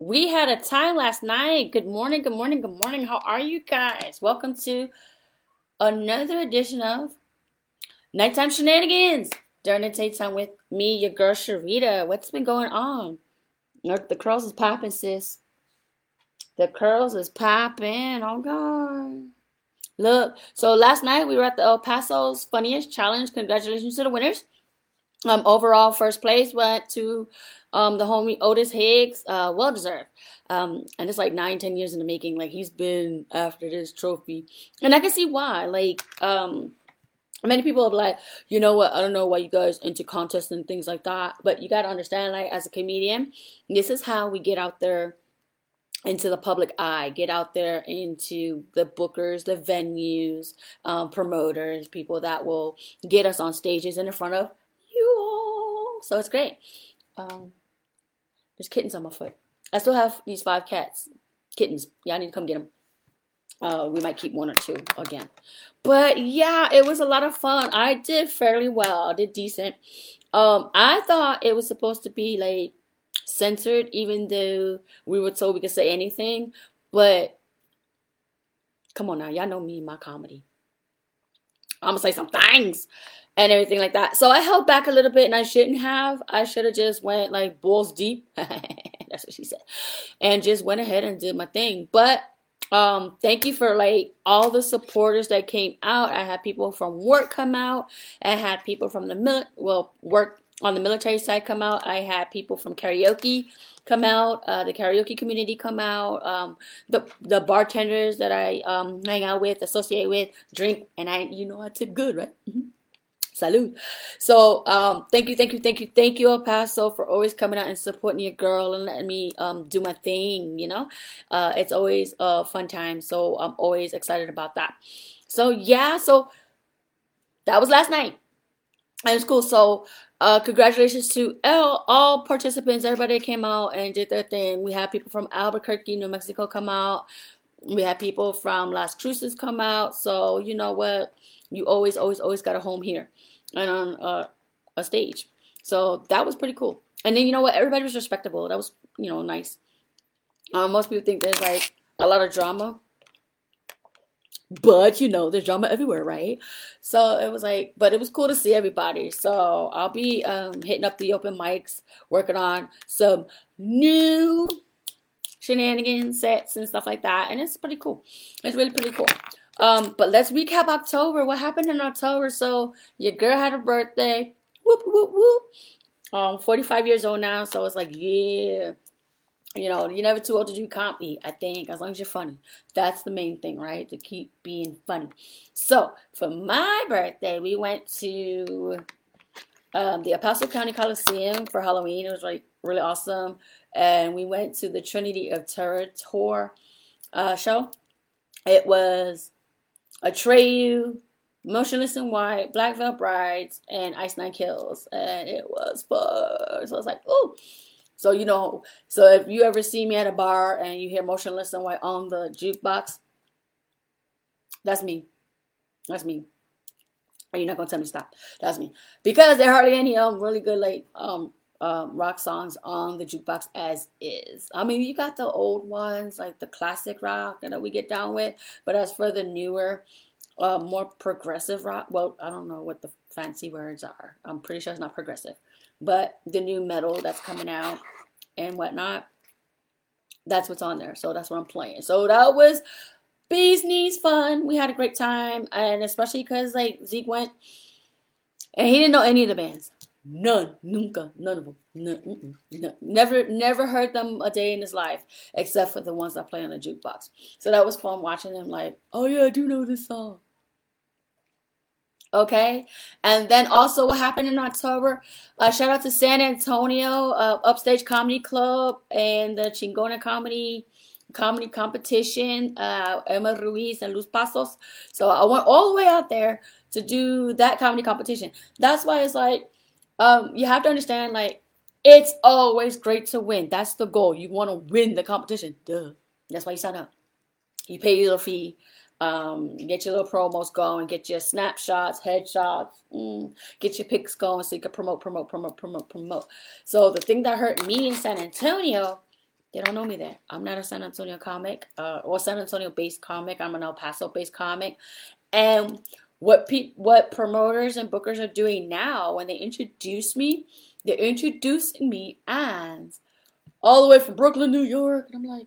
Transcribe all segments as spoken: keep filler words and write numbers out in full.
We had a time last night. Good morning, good morning, good morning. How are you guys? Welcome to another edition of Nighttime Shenanigans during the daytime with me, your girl Sharita. What's been going on? The curls is popping, sis. The curls is popping. Oh, God. Look, so last night we were at the El Paso's Funniest Challenge. Congratulations to the winners. Um, overall, first place went to um, the homie Otis Higgs. Uh, well deserved. Um, and it's like nine, ten years in the making. Like, he's been after this trophy. And I can see why. Like, um, many people are like, you know what? I don't know why you guys into contests and things like that. But you got to understand, like, as a comedian, this is how we get out there into the public eye, get out there into the bookers, the venues, um, promoters, people that will get us on stages and in front of you all. So it's great. Um, there's kittens on my foot. I still have these five cats, kittens. Yeah, I need to come get them. Uh, we might keep one or two again. But yeah, it was a lot of fun. I did fairly well. I did decent. Um, I thought it was supposed to be like censored, even though we were told we could say anything. But come on now, y'all know me and my comedy. I'm gonna say some things and everything like that. So I held back a little bit, and I shouldn't have. I should have just went like balls deep. That's what she said, and just went ahead and did my thing. But um thank you for like all the supporters that came out. I had people from work come out. I had people from the mil- well work on the military side come out. I had people from karaoke come out, uh, the karaoke community come out, um, the the bartenders that I um, hang out with, associate with, drink, and I, you know, I took good, right? Mm-hmm. Salud. So um, thank you, thank you, thank you, thank you, El Paso, for always coming out and supporting your girl and letting me um, do my thing, you know? Uh, it's always a fun time, so I'm always excited about that. So, yeah, so that was last night. It was cool, so... Uh, congratulations to all, all participants, everybody that came out and did their thing. We had people from Albuquerque, New Mexico come out. We had people from Las Cruces come out. So, you know what? You always, always, always got a home here and on uh, a stage. So that was pretty cool. And then, you know what? Everybody was respectable. That was, you know, nice. Um, most people think there's, like, a lot of drama. But, you know, there's drama everywhere, right? So it was like, but it was cool to see everybody. So I'll be um, hitting up the open mics, working on some new shenanigans sets and stuff like that. And it's pretty cool. It's really, pretty cool. Um, but let's recap October. What happened in October? So your girl had a birthday. Whoop, whoop, whoop. Um, forty-five years old now. So it's like, yeah. You know, you're never too old to do comedy, I think, as long as you're funny. That's the main thing, right? To keep being funny. So, for my birthday, we went to um, the Apostle County Coliseum for Halloween. It was, like, really awesome. And we went to the Trinity of Terror tour uh, show. It was Atreyu, Motionless in White, Black Veil Brides, and Ice Nine Kills. And it was fun. So, I was like, ooh. So, you know, so if you ever see me at a bar and you hear Motionless in White on the jukebox, that's me. That's me. Are you not going to tell me to stop? That's me. Because there are hardly any um, really good like um, um, rock songs on the jukebox as is. I mean, you got the old ones, like the classic rock that we get down with. But as for the newer, uh, more progressive rock, well, I don't know what the fancy words are. I'm pretty sure it's not progressive. But the new metal that's coming out and whatnot, that's what's on there. So that's what I'm playing. So that was bee's knees fun. We had a great time. And especially because, like, Zeke went and he didn't know any of the bands. None. Nunca. None of them. None, none. Never, never heard them a day in his life except for the ones that play on the jukebox. So that was fun watching them like, oh, yeah, I do know this song. Okay, and then also what happened in October, uh, shout out to San Antonio, uh, Upstage Comedy Club, and the Chingona Comedy Comedy Competition, uh, Emma Ruiz and Los Pasos. So I went all the way out there to do that comedy competition. That's why it's like, um, you have to understand, like, it's always great to win. That's the goal. You want to win the competition. Duh. That's why you sign up. You pay your little fee. Um, get your little promos going, get your snapshots, headshots, mm, get your pics going so you can promote, promote, promote, promote, promote. So the thing that hurt me in San Antonio They don't know me there. I'm not a San Antonio comic uh, or San Antonio-based comic. I'm an El Paso-based comic. And what pe- what promoters and bookers are doing now, when they introduce me, they're introducing me as all the way from Brooklyn, New York. And I'm like,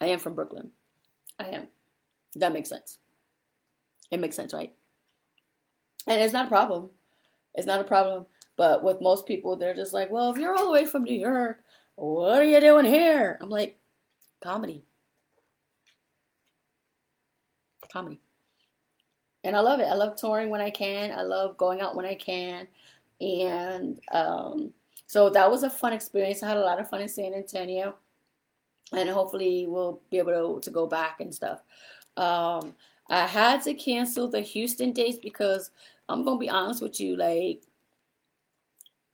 I am from Brooklyn. I am. That makes sense. It makes sense, right? And it's not a problem. It's not a problem. But with most people, they're just like, well, if you're all the way from New York, what are you doing here? I'm like, comedy. Comedy. And I love it. I love touring when I can. I love going out when I can. And um, so that was a fun experience. I had a lot of fun in San Antonio. And hopefully we'll be able to, to go back and stuff. Um, I had to cancel the Houston dates because I'm going to be honest with you. Like,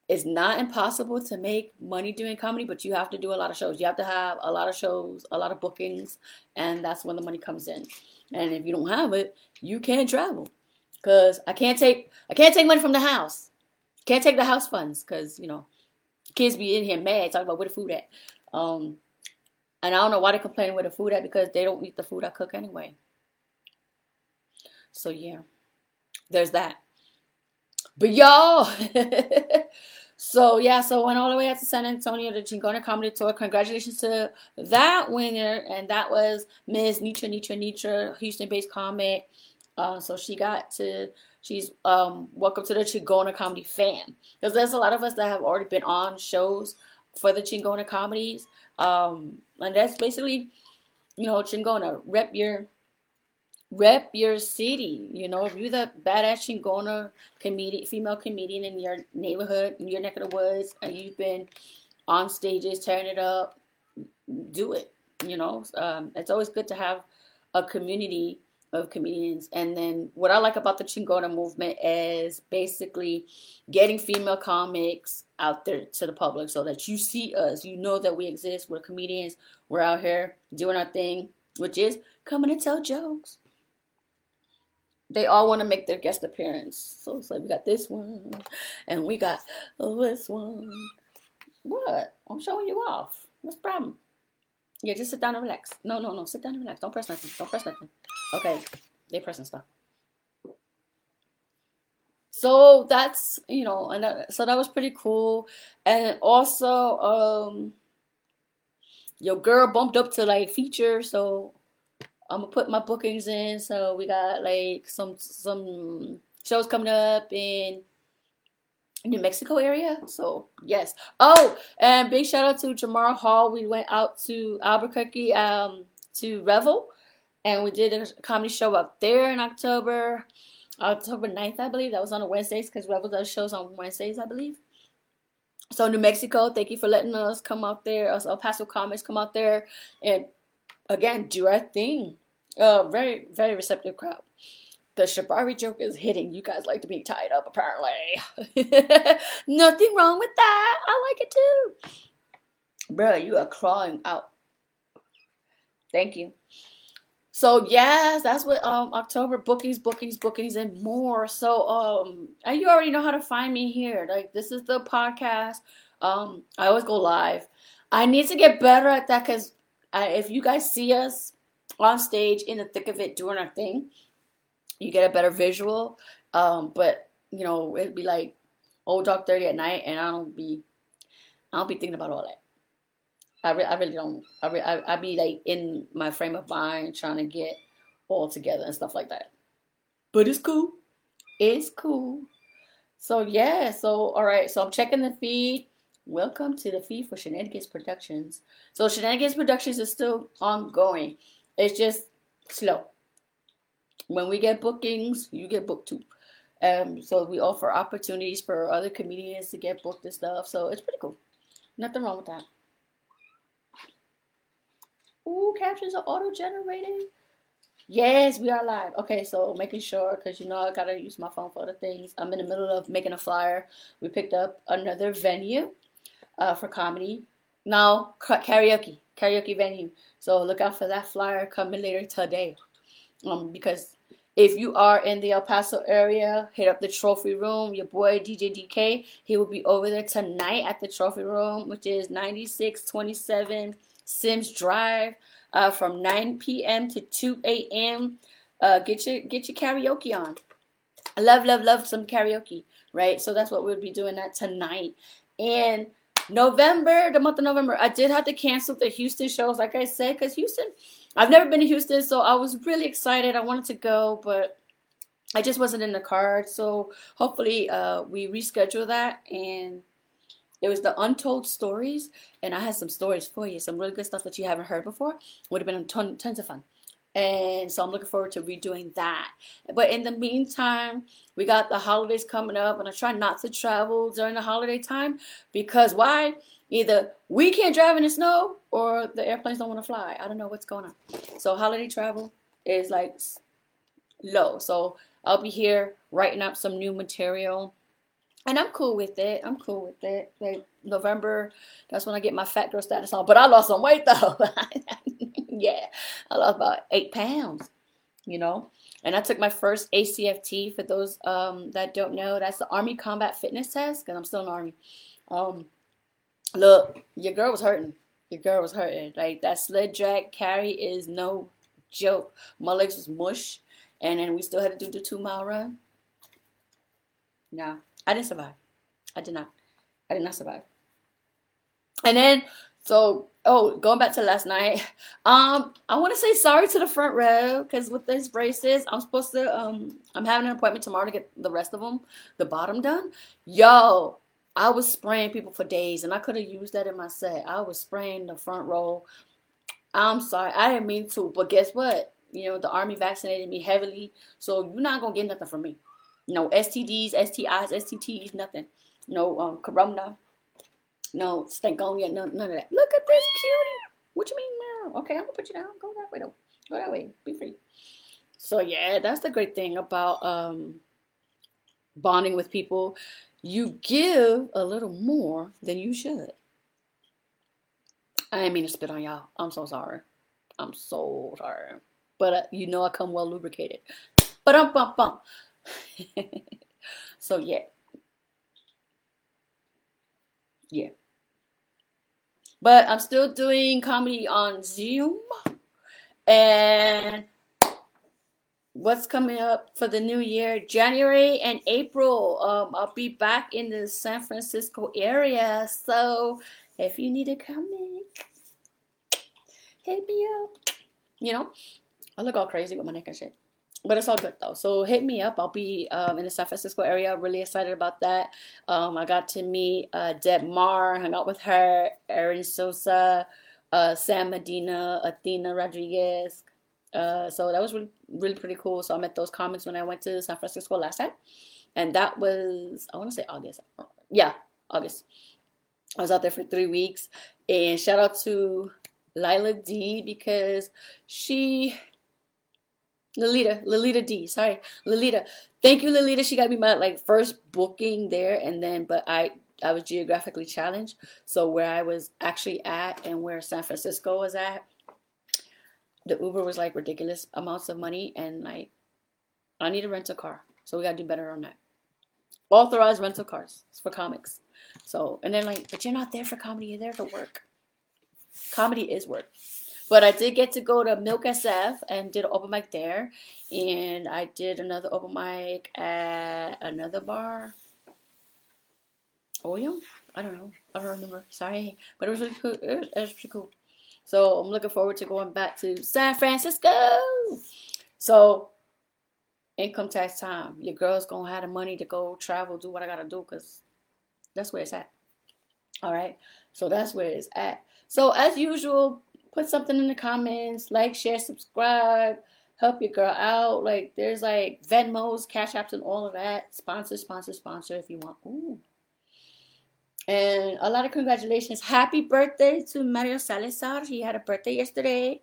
it's not impossible to make money doing comedy, but you have to do a lot of shows. You have to have a lot of shows, a lot of bookings, and that's when the money comes in. And if you don't have it, you can't travel. Because I can't take I can't take money from the house. Can't take the house funds because, you know, kids be in here mad talking about where the food at. Um, and I don't know why they complain where the food at because they don't eat the food I cook anyway. So, yeah, there's that. But y'all, so yeah, so went all the way out to San Antonio, the Chingona Comedy Tour. Congratulations to that winner, and that was Miss Nitra Nitra Nitra, Houston-based comic. Uh, so she got to, she's um, welcome to the Chingona Comedy fam. Because there's a lot of us that have already been on shows for the Chingona Comedies, um, and that's basically, you know, Chingona, rep your. Rep your city, you know. If you're the badass Chingona comedian, female comedian in your neighborhood, in your neck of the woods, and you've been on stages tearing it up, do it. You know, um, it's always good to have a community of comedians. And then what I like about the Chingona movement is basically getting female comics out there to the public so that you see us, you know that we exist. We're comedians. We're out here doing our thing, which is coming and tell jokes. They all want to make their guest appearance. So it's like, we got this one, and we got this one. What? I'm showing you off. What's the problem? Yeah, just sit down and relax. No, no, no. Sit down and relax. Don't press nothing. Don't press nothing. Okay. They pressing stuff. So that's, you know, and that, so that was pretty cool. And also, um, your girl bumped up to, like, feature, so... I'm gonna put my bookings in, so we got like some some shows coming up in New Mexico area. So yes. Oh, and big shout out to Jamar Hall. We went out to Albuquerque um, to Revel, and we did a comedy show up there in October, October ninth, I believe. That was on a Wednesdays because Revel does shows on Wednesdays, I believe. So New Mexico, thank you for letting us come out there. Us El Paso comics come out there and again do our thing. Uh, very, very receptive crowd. The Shibari joke is hitting. You guys like to be tied up, apparently. Nothing wrong with that. I like it too. Bro, you are clawing out. Thank you. So, yes, that's what um, October bookings, bookings, bookings, and more. So, um, and you already know how to find me here. Like, this is the podcast. Um, I always go live. I need to get better at that because I, if you guys see us on stage in the thick of it doing our thing, you get a better visual. Um, but you know, it'd be like old dog thirty at night, and I don't be, I don't be thinking about all that. I, re- I really don't. I, re- I I be like in my frame of mind trying to get all together and stuff like that. But it's cool. It's cool. So yeah. So all right. So I'm checking the feed. Welcome to the feed for Shenanigans Productions. So Shenanigans Productions is still ongoing. It's just slow. When we get bookings, you get booked too. Um, so we offer opportunities for other comedians to get booked and stuff. So it's pretty cool. Nothing wrong with that. Ooh, captions are auto-generated. Yes, we are live. Okay, so making sure, because you know I gotta use my phone for other things. I'm in the middle of making a flyer. We picked up another venue. Uh, for comedy now, karaoke karaoke venue, so look out for that flyer coming later today, um because If you are in the El Paso area, hit up the Trophy Room. Your boy, D J D K, he will be over there tonight at the Trophy Room, which is ninety-six twenty-seven Sims Drive, uh, from nine p.m. to two a.m. Uh, get your get your karaoke on. I love, love, love some karaoke, right? So that's what we'll be doing that tonight. And November, the month of November, I did have to cancel the Houston shows, like I said, because Houston, I've never been to Houston, so I was really excited. I wanted to go, but I just wasn't in the card. So hopefully uh, we reschedule that. And it was the Untold Stories, and I had some stories for you, some really good stuff that you haven't heard before. Would have been ton, tons of fun. And so I'm looking forward to redoing that. But in the meantime, we got the holidays coming up, and I try not to travel during the holiday time because why? Either we can't drive in the snow or the airplanes don't want to fly. I don't know what's going on. So holiday travel is like low. So I'll be here writing up some new material, and I'm cool with it. I'm cool with it. Like November, that's when I get my fat girl status on. But I lost some weight though. Yeah, I lost about eight pounds, you know. And I took my first A C F T. For those um, that don't know, that's the Army Combat Fitness Test, because I'm still in the Army. Um, look, your girl was hurting. Your girl was hurting. Like, that sled drag carry is no joke. My legs was mush, and then we still had to do the two-mile run. No, I didn't survive. I did not. I did not survive. And then, so... Oh, going back to last night, um, I want to say sorry to the front row, because with these braces, I'm supposed to, um, I'm having an appointment tomorrow to get the rest of them, the bottom done. Yo, I was spraying people for days, and I could have used that in my set. I was spraying the front row. I'm sorry. I didn't mean to, but guess what? You know, the Army vaccinated me heavily, so you're not going to get nothing from me. No S T Ds, S T Is, S T Ts, nothing. No um, corona. No, Stankonia, none of that. Look at this cutie. What you mean now? Okay, I'm going to put you down. Go that way, though. Go that way. Be free. So, yeah, that's the great thing about um, bonding with people. You give a little more than you should. I didn't mean to spit on y'all. I'm so sorry. I'm so sorry. But uh, you know I come well lubricated. Ba-dum-bum-bum. So, yeah. Yeah. But I'm still doing comedy on Zoom. And what's coming up for the new year? January and April, um, I'll be back in the San Francisco area. So if you need a comic, hit me up. You know, I look all crazy with my neck and shit. But it's all good, though. So hit me up. I'll be um, in the San Francisco area. Really excited about that. Um, I got to meet uh, Deb Marr, hung out with her, Erin Sosa, uh, Sam Medina, Athena Rodriguez. Uh, so that was really, really pretty cool. So I met those comics when I went to San Francisco last time. And that was, I want to say August. Yeah, August. I was out there for three weeks. And shout out to Lilita D, because she... Lilita, Lilita D, sorry, Lilita. Thank you, Lilita. She got me my like first booking there, and then, but I, I was geographically challenged. So where I was actually at and where San Francisco was at, the Uber was like ridiculous amounts of money, and like, I need to rent a car. So we gotta do better on that. Authorized rental cars for comics. So, and then like, but you're not there for comedy. You're there for work. Comedy is work. But I did get to go to Milk S F and did an open mic there. And I did another open mic at another bar. Oyo? I don't know. I don't remember. Sorry. But it was really cool. It was, it was pretty cool. So I'm looking forward to going back to San Francisco. So income tax time. Your girl's going to have the money to go travel, do what I got to do, because that's where it's at. All right. So that's where it's at. So as usual... Put something in the comments, like, share, subscribe, help your girl out. Like, there's, like, Venmos, Cash Apps, and all of that. Sponsor, sponsor, sponsor if you want. Ooh. And a lot of congratulations. Happy birthday to Mario Salazar. He had a birthday yesterday,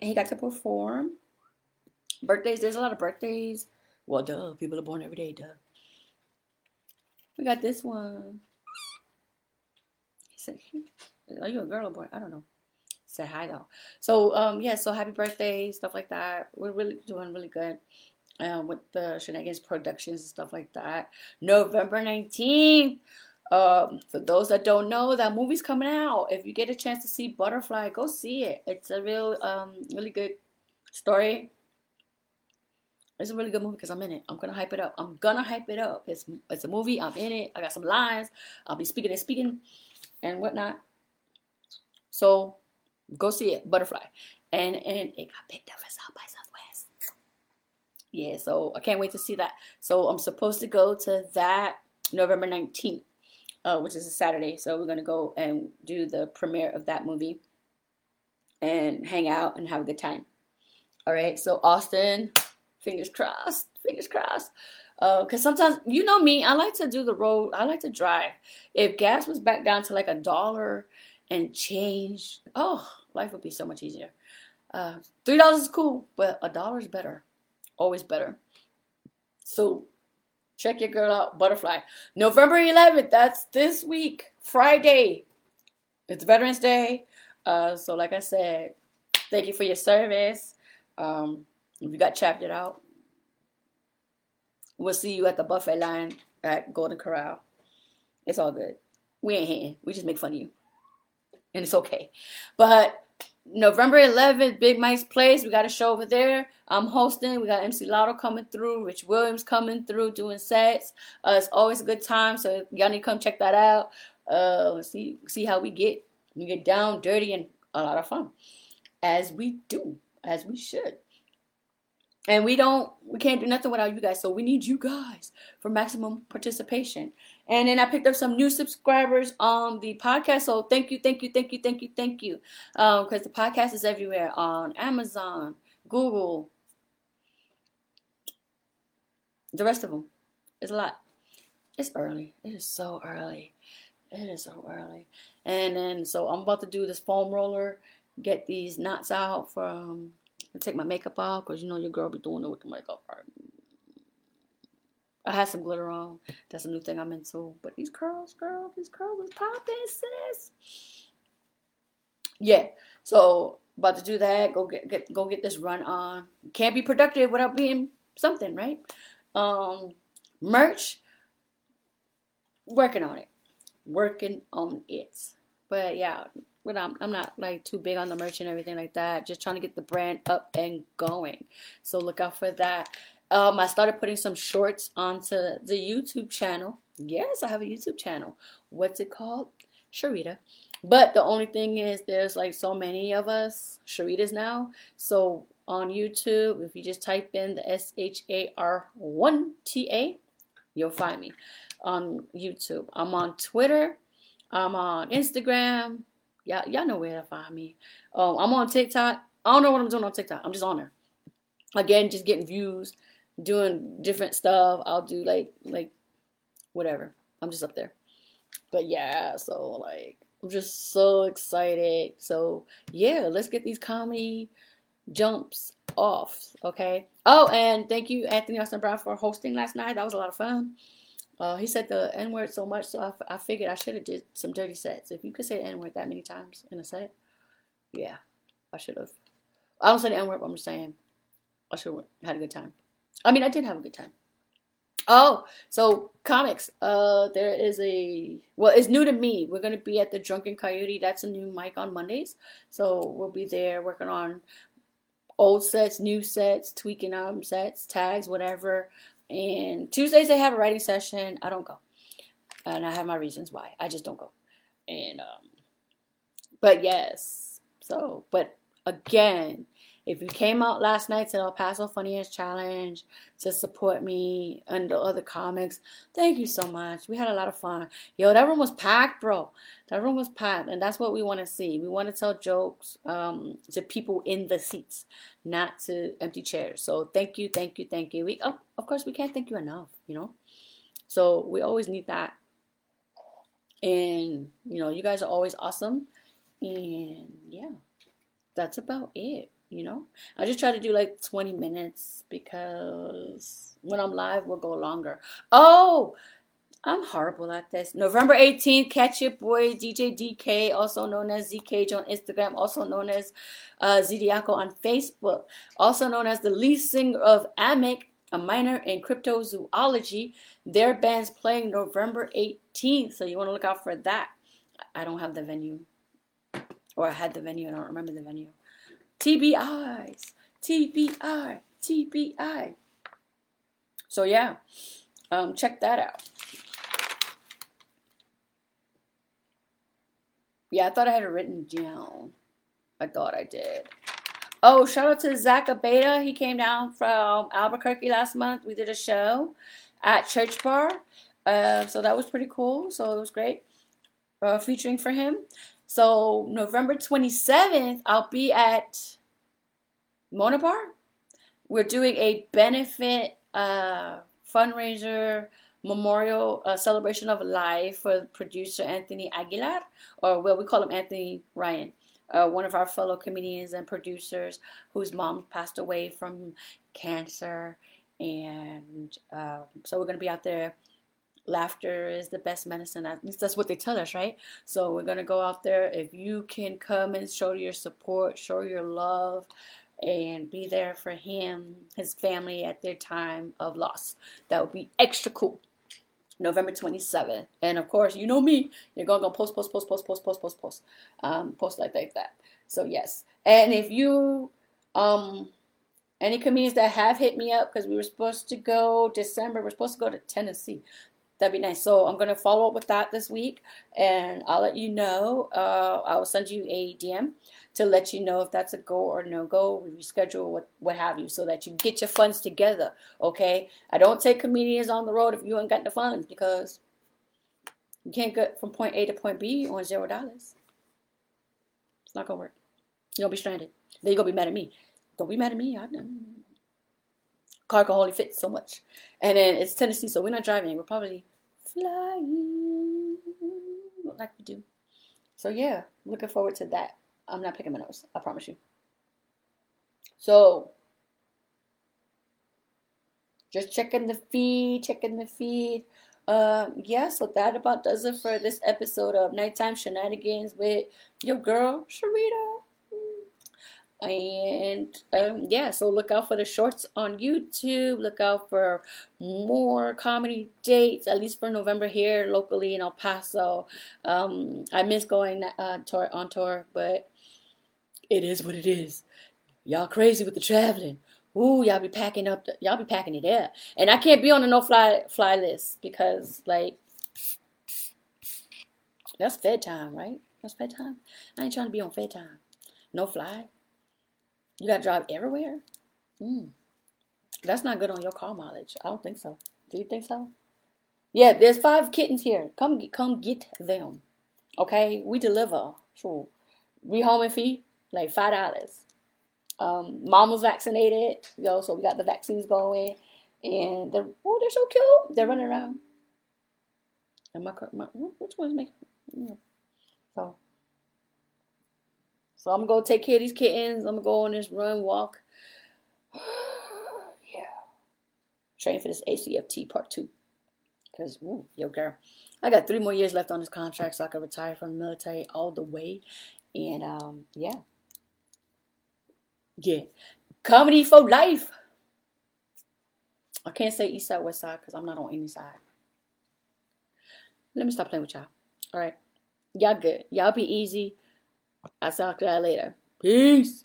and he got to perform. Birthdays, there's a lot of birthdays. Well, duh, people are born every day, duh. We got this one. He said, are you a girl or boy? I don't know. Say hi though. So um yeah, so happy birthday, stuff like that. We're really doing really good. uh, with the Shenanigans Productions and stuff like that. November nineteenth. Um, for those that don't know, that movie's coming out. If you get a chance to see Butterfly, go see it. It's a real, um, really good story. It's a really good movie because I'm in it. I'm gonna hype it up. I'm gonna hype it up. It's it's a movie. I'm in it. I got some lines. I'll be speaking and speaking, and whatnot. So, go see it, Butterfly, and and it got picked up for South by Southwest. Yeah, so I can't wait to see that. So I'm supposed to go to that November nineteenth. Uh, which is a Saturday, so we're gonna go and do the premiere of that movie and hang out and have a good time. All right, so Austin, fingers crossed, fingers crossed. Uh, cause sometimes, you know me, I like to do the road, I like to drive. If gas was back down to like a dollar and change, oh, life would be so much easier. Uh, three dollars is cool, but a dollar is better, always better. So check your girl out, Butterfly. November eleventh, that's this week, Friday. It's Veterans Day. Uh, so like I said, thank you for your service. Um, if you got chaptered out, we'll see you at the buffet line at Golden Corral. It's all good. We ain't hating. We just make fun of you. And it's okay. But November eleventh, Big Mike's Place. We got a show over there. I'm hosting. We got M C Lotto coming through. Rich Williams coming through doing sets. Uh, it's always a good time. So y'all need to come check that out. Uh, see see how we get. We get down, dirty, and a lot of fun, as we do, as we should. And we don't. We can't do nothing without you guys. So we need you guys for maximum participation. And then I picked up some new subscribers on the podcast. So thank you, thank you, thank you, thank you, thank you. Because um, the podcast is everywhere on Amazon, Google, the rest of them. It's a lot. It's early. It is so early. It is so early. And then so I'm about to do this foam roller, get these knots out from, take my makeup off, because you know your girl be doing it with the makeup. I had some glitter on. That's a new thing I'm into. But these curls, girl, these curls is popping, sis. Yeah. So about to do that. Go get, get go get this run on. Can't be productive without being something, right? Um, merch. Working on it. Working on it. But yeah, but I'm I'm not like too big on the merch and everything like that. Just trying to get the brand up and going. So look out for that. Um, I started putting some shorts onto the YouTube channel. Yes, I have a YouTube channel. What's it called? Sharita. But the only thing is there's like so many of us Sharitas now. So on YouTube, if you just type in the S H A R one T A, you'll find me on YouTube. I'm on Twitter. I'm on Instagram. Y'all, y'all know where to find me. Um, I'm on TikTok. I don't know what I'm doing on TikTok. I'm just on there. Again, just getting views. Doing different stuff. I'll do like like whatever. I'm just up there. But yeah, so like I'm just so excited. So yeah, let's get these comedy jumps off. Okay. Oh, and thank you, Anthony Austin Brown, for hosting last night. That was a lot of fun. Uh, he said the N-word so much, so I, I figured I should have did some dirty sets. If you could say the N-word that many times in a set, yeah, I should have. I don't say the N-word, but I'm just saying I should have had a good time. I mean, I did have a good time. Oh, so comics. Uh, there is a, well, it's new to me. We're going to be at the Drunken Coyote. That's a new mic on Mondays. So we'll be there working on old sets, new sets, tweaking out sets, tags, whatever. And Tuesdays they have a writing session. I don't go. And I have my reasons why. I just don't go. And, um, but yes. So, but again, if you came out last night to El Paso's Funniest Challenge to support me and the other comics, thank you so much. We had a lot of fun. Yo, that room was packed, bro. That room was packed, and that's what we want to see. We want to tell jokes um, to people in the seats, not to empty chairs. So thank you, thank you, thank you. We, oh, of course, we can't thank you enough, you know. So we always need that. And, you know, you guys are always awesome. And, yeah, that's about it. You know, I just try to do like twenty minutes because when I'm live, we'll go longer. Oh, I'm horrible at this. November eighteenth, catch your boy D J D K, also known as Z Cage on Instagram, also known as uh, Zidiaco on Facebook, also known as the lead singer of Amic a minor in cryptozoology. Their band's playing November eighteenth, so you want to look out for that. I don't have the venue, or I had the venue and I don't remember the venue. T B Is, T B I, T B I. So yeah, um, check that out. Yeah, I thought I had it written down. I thought I did. Oh, shout out to Zach Abeda. He came down from Albuquerque last month. We did a show at Church Bar. Uh, so that was pretty cool. So it was great uh, featuring for him. So November twenty-seventh, I'll be at Mona Bar. We're doing a benefit uh, fundraiser memorial uh, celebration of life for producer Anthony Aguilar, or well, we call him Anthony Ryan. Uh, one of our fellow comedians and producers whose mom passed away from cancer. And um, so we're going to be out there. Laughter is the best medicine. At least that's what they tell us, right? So we're going to go out there. If you can come and show your support, show your love, and be there for him, his family at their time of loss, that would be extra cool. November twenty-seventh. And of course, you know me, you're going to go post, post, post, post, post, post, post, post, um, post like, like that. So yes. And if you, um, any comedians that have hit me up, because we were supposed to go December, we're supposed to go to Tennessee. That'd be nice. So I'm going to follow up with that this week, and I'll let you know. Uh, I'll send you a D M to let you know if that's a go or no go, reschedule, what what have you, so that you get your funds together, okay? I don't take comedians on the road if you ain't got the funds, because you can't get from point A to point B on zero dollars. It's not going to work. You're going to be stranded. Then you're going to be mad at me. Don't be mad at me. I know. Car can only fit so much. And then it's Tennessee, so we're not driving. We're probably flying like we do. So, yeah, looking forward to that. I'm not picking my nose. I promise you. So, just checking the feed, checking the feed. Um, yeah, so that about does it for this episode of Nighttime Shenanigans with your girl, Sharita. And um, yeah, so look out for the shorts on YouTube. Look out for more comedy dates, at least for November here locally in El Paso. Um, I miss going uh, tour, on tour, but it is what it is. Y'all crazy with the traveling. Ooh, y'all be packing up. The, y'all be packing it up. And I can't be on the no fly fly list because, like, that's fed time, right? That's fed time. I ain't trying to be on fed time. No fly. You got to drive everywhere? Mm. That's not good on your car mileage. I don't think so. Do you think so? Yeah, there's five kittens here. Come get, come get them. Okay? We deliver. True. Rehoming fee, like five dollars. Um, Mom was vaccinated. Yo, so we got the vaccines going. And they're, oh, they're so cute. They're running around. And my, my which one's making, yeah. So. So I'm going to take care of these kittens. I'm going to go on this run, walk. Yeah. Train for this A C F T part two. Because, ooh, yo, girl. I got three more years left on this contract so I can retire from the military all the way. And, um, yeah. Yeah. Comedy for life. I can't say east side, west side because I'm not on any side. Let me stop playing with y'all. All right. Y'all good. Y'all be easy. I'll talk to y'all later. Peace.